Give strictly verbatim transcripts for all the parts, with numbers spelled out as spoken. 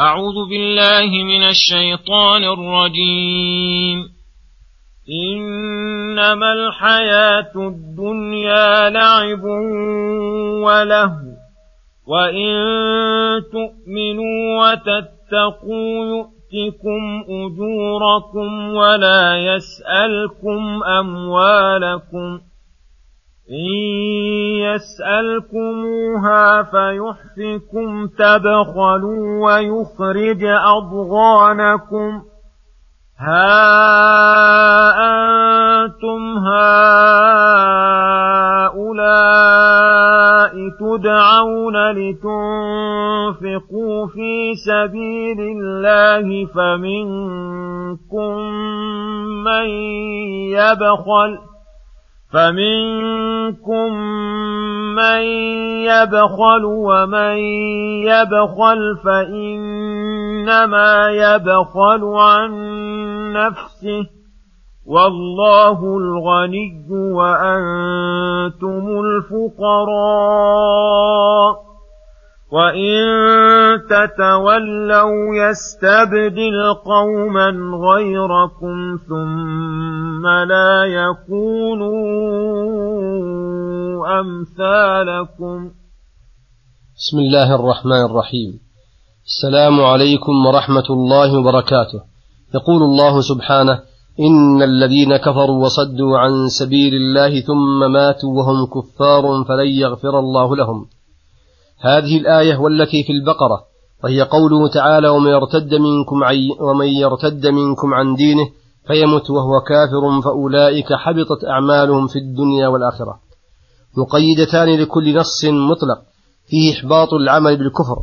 أعوذ بالله من الشيطان الرجيم. إنما الحياة الدنيا لعب ولهو، وإن تؤمنوا وتتقوا يؤتكم أجوركم ولا يسألكم أموالكم، إن يسألكموها فيحفكم تبخلوا ويخرج أضغانكم. ها أنتم هؤلاء تدعون لتنفقوا في سبيل الله فمنكم من يبخل فمنكم من يبخل ومن يبخل فإنما يبخل عن نفسه، والله الغني وأنتم الفقراء، وإن تتولوا يستبدل قوما غيركم ثم لا يكونوا أمثالكم. بسم الله الرحمن الرحيم. السلام عليكم ورحمة الله وبركاته. يقول الله سبحانه: إن الذين كفروا وصدوا عن سبيل الله ثم ماتوا وهم كفار فلن يغفر الله لهم. هذه الآية والتي في البقرة، وهي قوله تعالى: ومن يرتد منكم عن ومن يرتد منكم عن دينه فيمت وهو كافر فأولئك حبطت أعمالهم في الدنيا والآخرة، مقيدتان لكل نص مطلق فيه إحباط العمل بالكفر،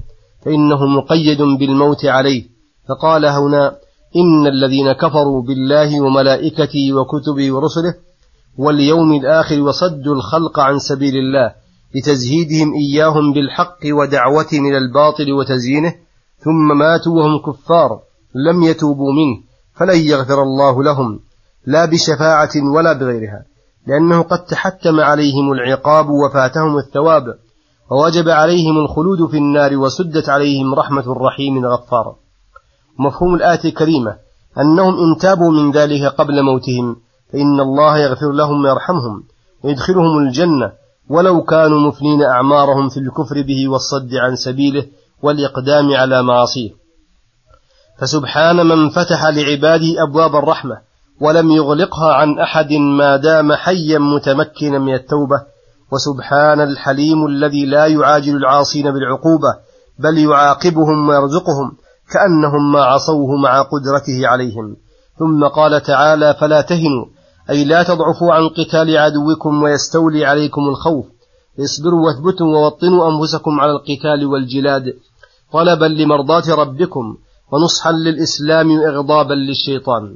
فإنه مقيد بالموت عليه. فقال هنا: إن الذين كفروا بالله وملائكته وكتبه ورسله واليوم الآخر وصدوا الخلق عن سبيل الله لتزهيدهم إياهم بالحق ودعوتهم إلى الباطل وتزيينه، ثم ماتوا وهم كفار لم يتوبوا منه، فلن يغفر الله لهم، لا بشفاعة ولا بغيرها، لأنه قد تحتم عليهم العقاب وفاتهم الثواب، ووجب عليهم الخلود في النار، وسدت عليهم رحمة الرحيم الغفار. ومفهوم الآية الكريمة أنهم إن تابوا من ذلك قبل موتهم فإن الله يغفر لهم ويرحمهم ويدخلهم الجنة، ولو كانوا مفنين أعمارهم في الكفر به والصد عن سبيله والإقدام على معاصيه. فسبحان من فتح لعباده أبواب الرحمة ولم يغلقها عن أحد ما دام حيا متمكنا من التوبة، وسبحان الحليم الذي لا يعاجل العاصين بالعقوبة بل يعاقبهم ويرزقهم كأنهم ما عصوه مع قدرته عليهم. ثم قال تعالى: فلا تهنوا، أي لا تضعفوا عن قتال عدوكم ويستولي عليكم الخوف، اصبروا واثبتوا ووطنوا أنفسكم على القتال والجلاد، طلبا لمرضاة ربكم ونصحا للإسلام وإغضابا للشيطان.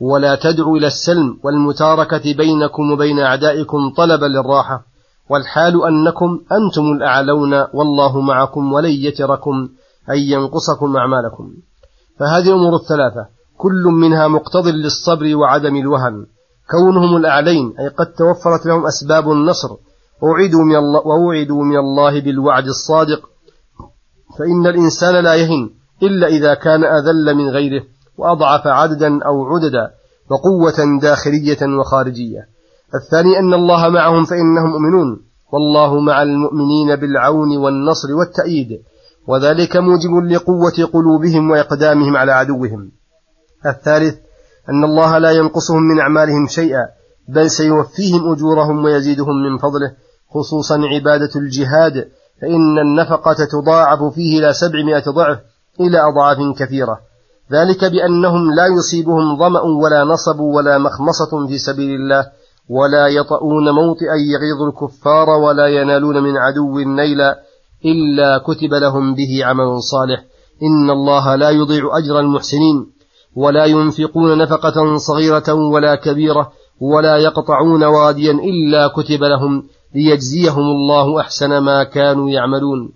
ولا تدعوا إلى السلم والمتاركة بينكم وبين أعدائكم طلبا للراحة، والحال أنكم أنتم الأعلون والله معكم ولن يتركم أن ينقصكم أعمالكم. فهذه الأمور الثلاثة كل منها مقتض للصبر وعدم الوهن، كونهم الأعلين أي قد توفرت لهم أسباب النصر، ووعدوا من الله بالوعد الصادق، فإن الإنسان لا يهن إلا إذا كان أذل من غيره وأضعف عددا أو عددا وقوة داخلية وخارجية. الثاني أن الله معهم فإنهم مؤمنون، والله مع المؤمنين بالعون والنصر والتأييد، وذلك موجب لقوة قلوبهم وإقدامهم على عدوهم. الثالث أن الله لا ينقصهم من أعمالهم شيئا، بل سيوفيهم أجورهم ويزيدهم من فضله، خصوصا عبادة الجهاد، فإن النفقة تضاعف فيه إلى سبعمائة ضعف إلى أضعاف كثيرة، ذلك بأنهم لا يصيبهم ظمأ ولا نصب ولا مخمصة في سبيل الله، ولا يطؤون موطئا يغيظ الكفار ولا ينالون من عدو نيلا إلا كتب لهم به عمل صالح، إن الله لا يضيع أجر المحسنين. ولا ينفقون نفقة صغيرة ولا كبيرة ولا يقطعون واديا إلا كتب لهم ليجزيهم الله أحسن ما كانوا يعملون.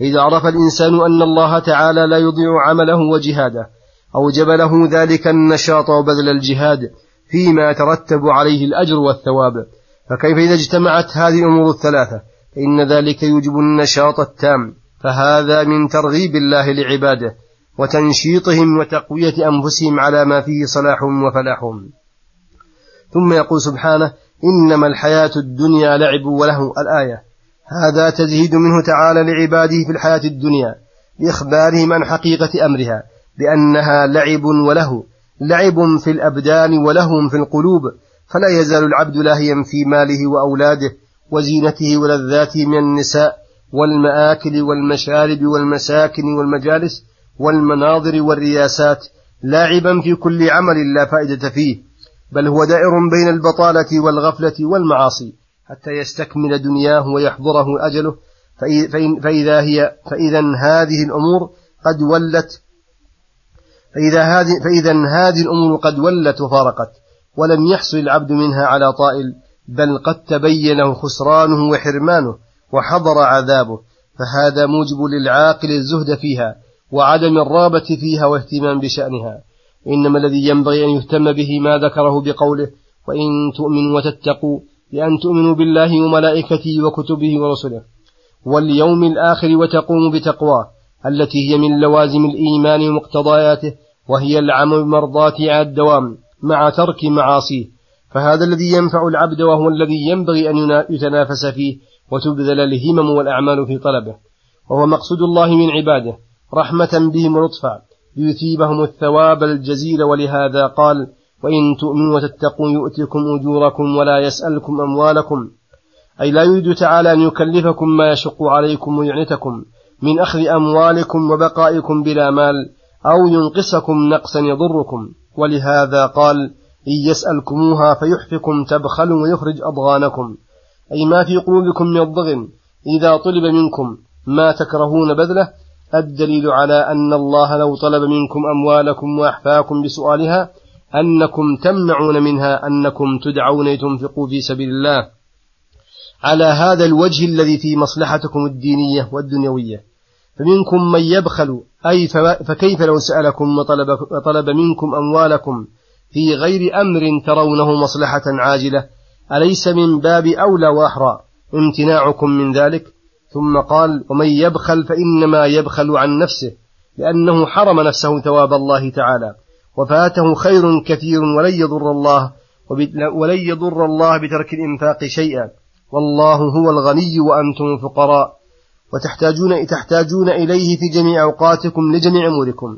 إذا عرف الإنسان أن الله تعالى لا يضيع عمله وجهاده، أوجب له ذلك النشاط وبذل الجهاد فيما يترتب عليه الأجر والثواب. فكيف إذا اجتمعت هذه الأمور الثلاثة؟ إن ذلك يوجب النشاط التام، فهذا من ترغيب الله لعباده، وتنشيطهم وتقوية أنفسهم على ما فيه صلاحهم وفلاحهم. ثم يقول سبحانه: إنما الحياة الدنيا لعب وله. الآية. هذا تزهيد منه تعالى لعباده في الحياة الدنيا بإخبارهم عن حقيقة أمرها بأنها لعب وله، لعب في الأبدان ولهم في القلوب، فلا يزال العبد لاهيا في ماله وأولاده وزينته ولذاته من النساء والمآكل والمشارب والمساكن والمجالس والمناظر والرياسات، لاعبا في كل عمل لا فائدة فيه، بل هو دائر بين البطالة والغفلة والمعاصي حتى يستكمل دنياه ويحضره أجله. فإذا هي فإذا هذه الأمور قد ولت فإذا هذه فإذا هذه الأمور قد ولت وفارقت، ولم يحصل العبد منها على طائل، بل قد تبين خسرانه وحرمانه وحضر عذابه. فهذا موجب للعاقل الزهد فيها وعدم الرابة فيها واهتمام بشأنها. إنما الذي ينبغي أن يهتم به ما ذكره بقوله: وإن تؤمنوا وتتقوا لأن تؤمنوا بالله وملائكته وكتبه ورسله واليوم الآخر وتقوموا بتقواه التي هي من لوازم الإيمان ومقتضياته، وهي العمل مرضاته على الدوام مع ترك معاصيه. فهذا الذي ينفع العبد، وهو الذي ينبغي أن يتنافس فيه وتبذل الهمم والأعمال في طلبه، وهو مقصود الله من عباده رحمة بهم ولطفا ليثيبهم الثواب الجزيل. ولهذا قال: وإن تؤمنوا وتتقوا يؤتكم أجوركم ولا يسألكم أموالكم، أي لا يريد تعالى أن يكلفكم ما يشق عليكم ويعنتكم من أخذ أموالكم وبقائكم بلا مال، أو ينقصكم نقصا يضركم. ولهذا قال: إن يسألكموها فيحفكم تبخلوا ويخرج أضغانكم، أي ما في قلوبكم من الضغن إذا طلب منكم ما تكرهون بذله. الدليل على أن الله لو طلب منكم أموالكم وأحفاكم بسؤالها أنكم تمنعون منها، أنكم تدعون لتنفقوا في سبيل الله على هذا الوجه الذي في مصلحتكم الدينية والدنيوية. فمنكم من يبخل، أي فكيف لو سألكم وطلب منكم أموالكم في غير أمر ترونه مصلحة عاجلة، أليس من باب أولى وأحرى امتناعكم من ذلك؟ ثم قال: ومن يبخل فإنما يبخل عن نفسه، لأنه حرم نفسه ثواب الله تعالى وفاته خير كثير، ولن يضر الله ولن يضر الله بترك الإنفاق شيئا، والله هو الغني وأنتم الفقراء، وتحتاجون تحتاجون إليه في جميع أوقاتكم لجميع أموركم.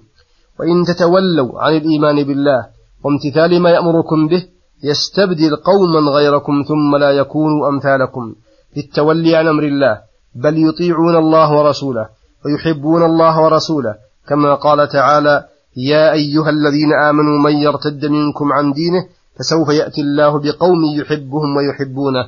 وإن تتولوا عن الإيمان بالله وامتثال ما يأمركم به يستبدل قوما غيركم ثم لا يكونوا أمثالكم في التولي عن أمر الله، بل يطيعون الله ورسوله ويحبون الله ورسوله، كما قال تعالى: يا أيها الذين آمنوا من يرتد منكم عن دينه فسوف يأتي الله بقوم يحبهم ويحبونه.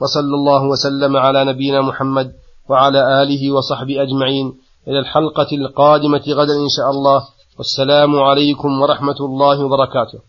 وصلى الله وسلم على نبينا محمد وعلى آله وصحبه أجمعين. إلى الحلقة القادمة غدا إن شاء الله، والسلام عليكم ورحمة الله وبركاته.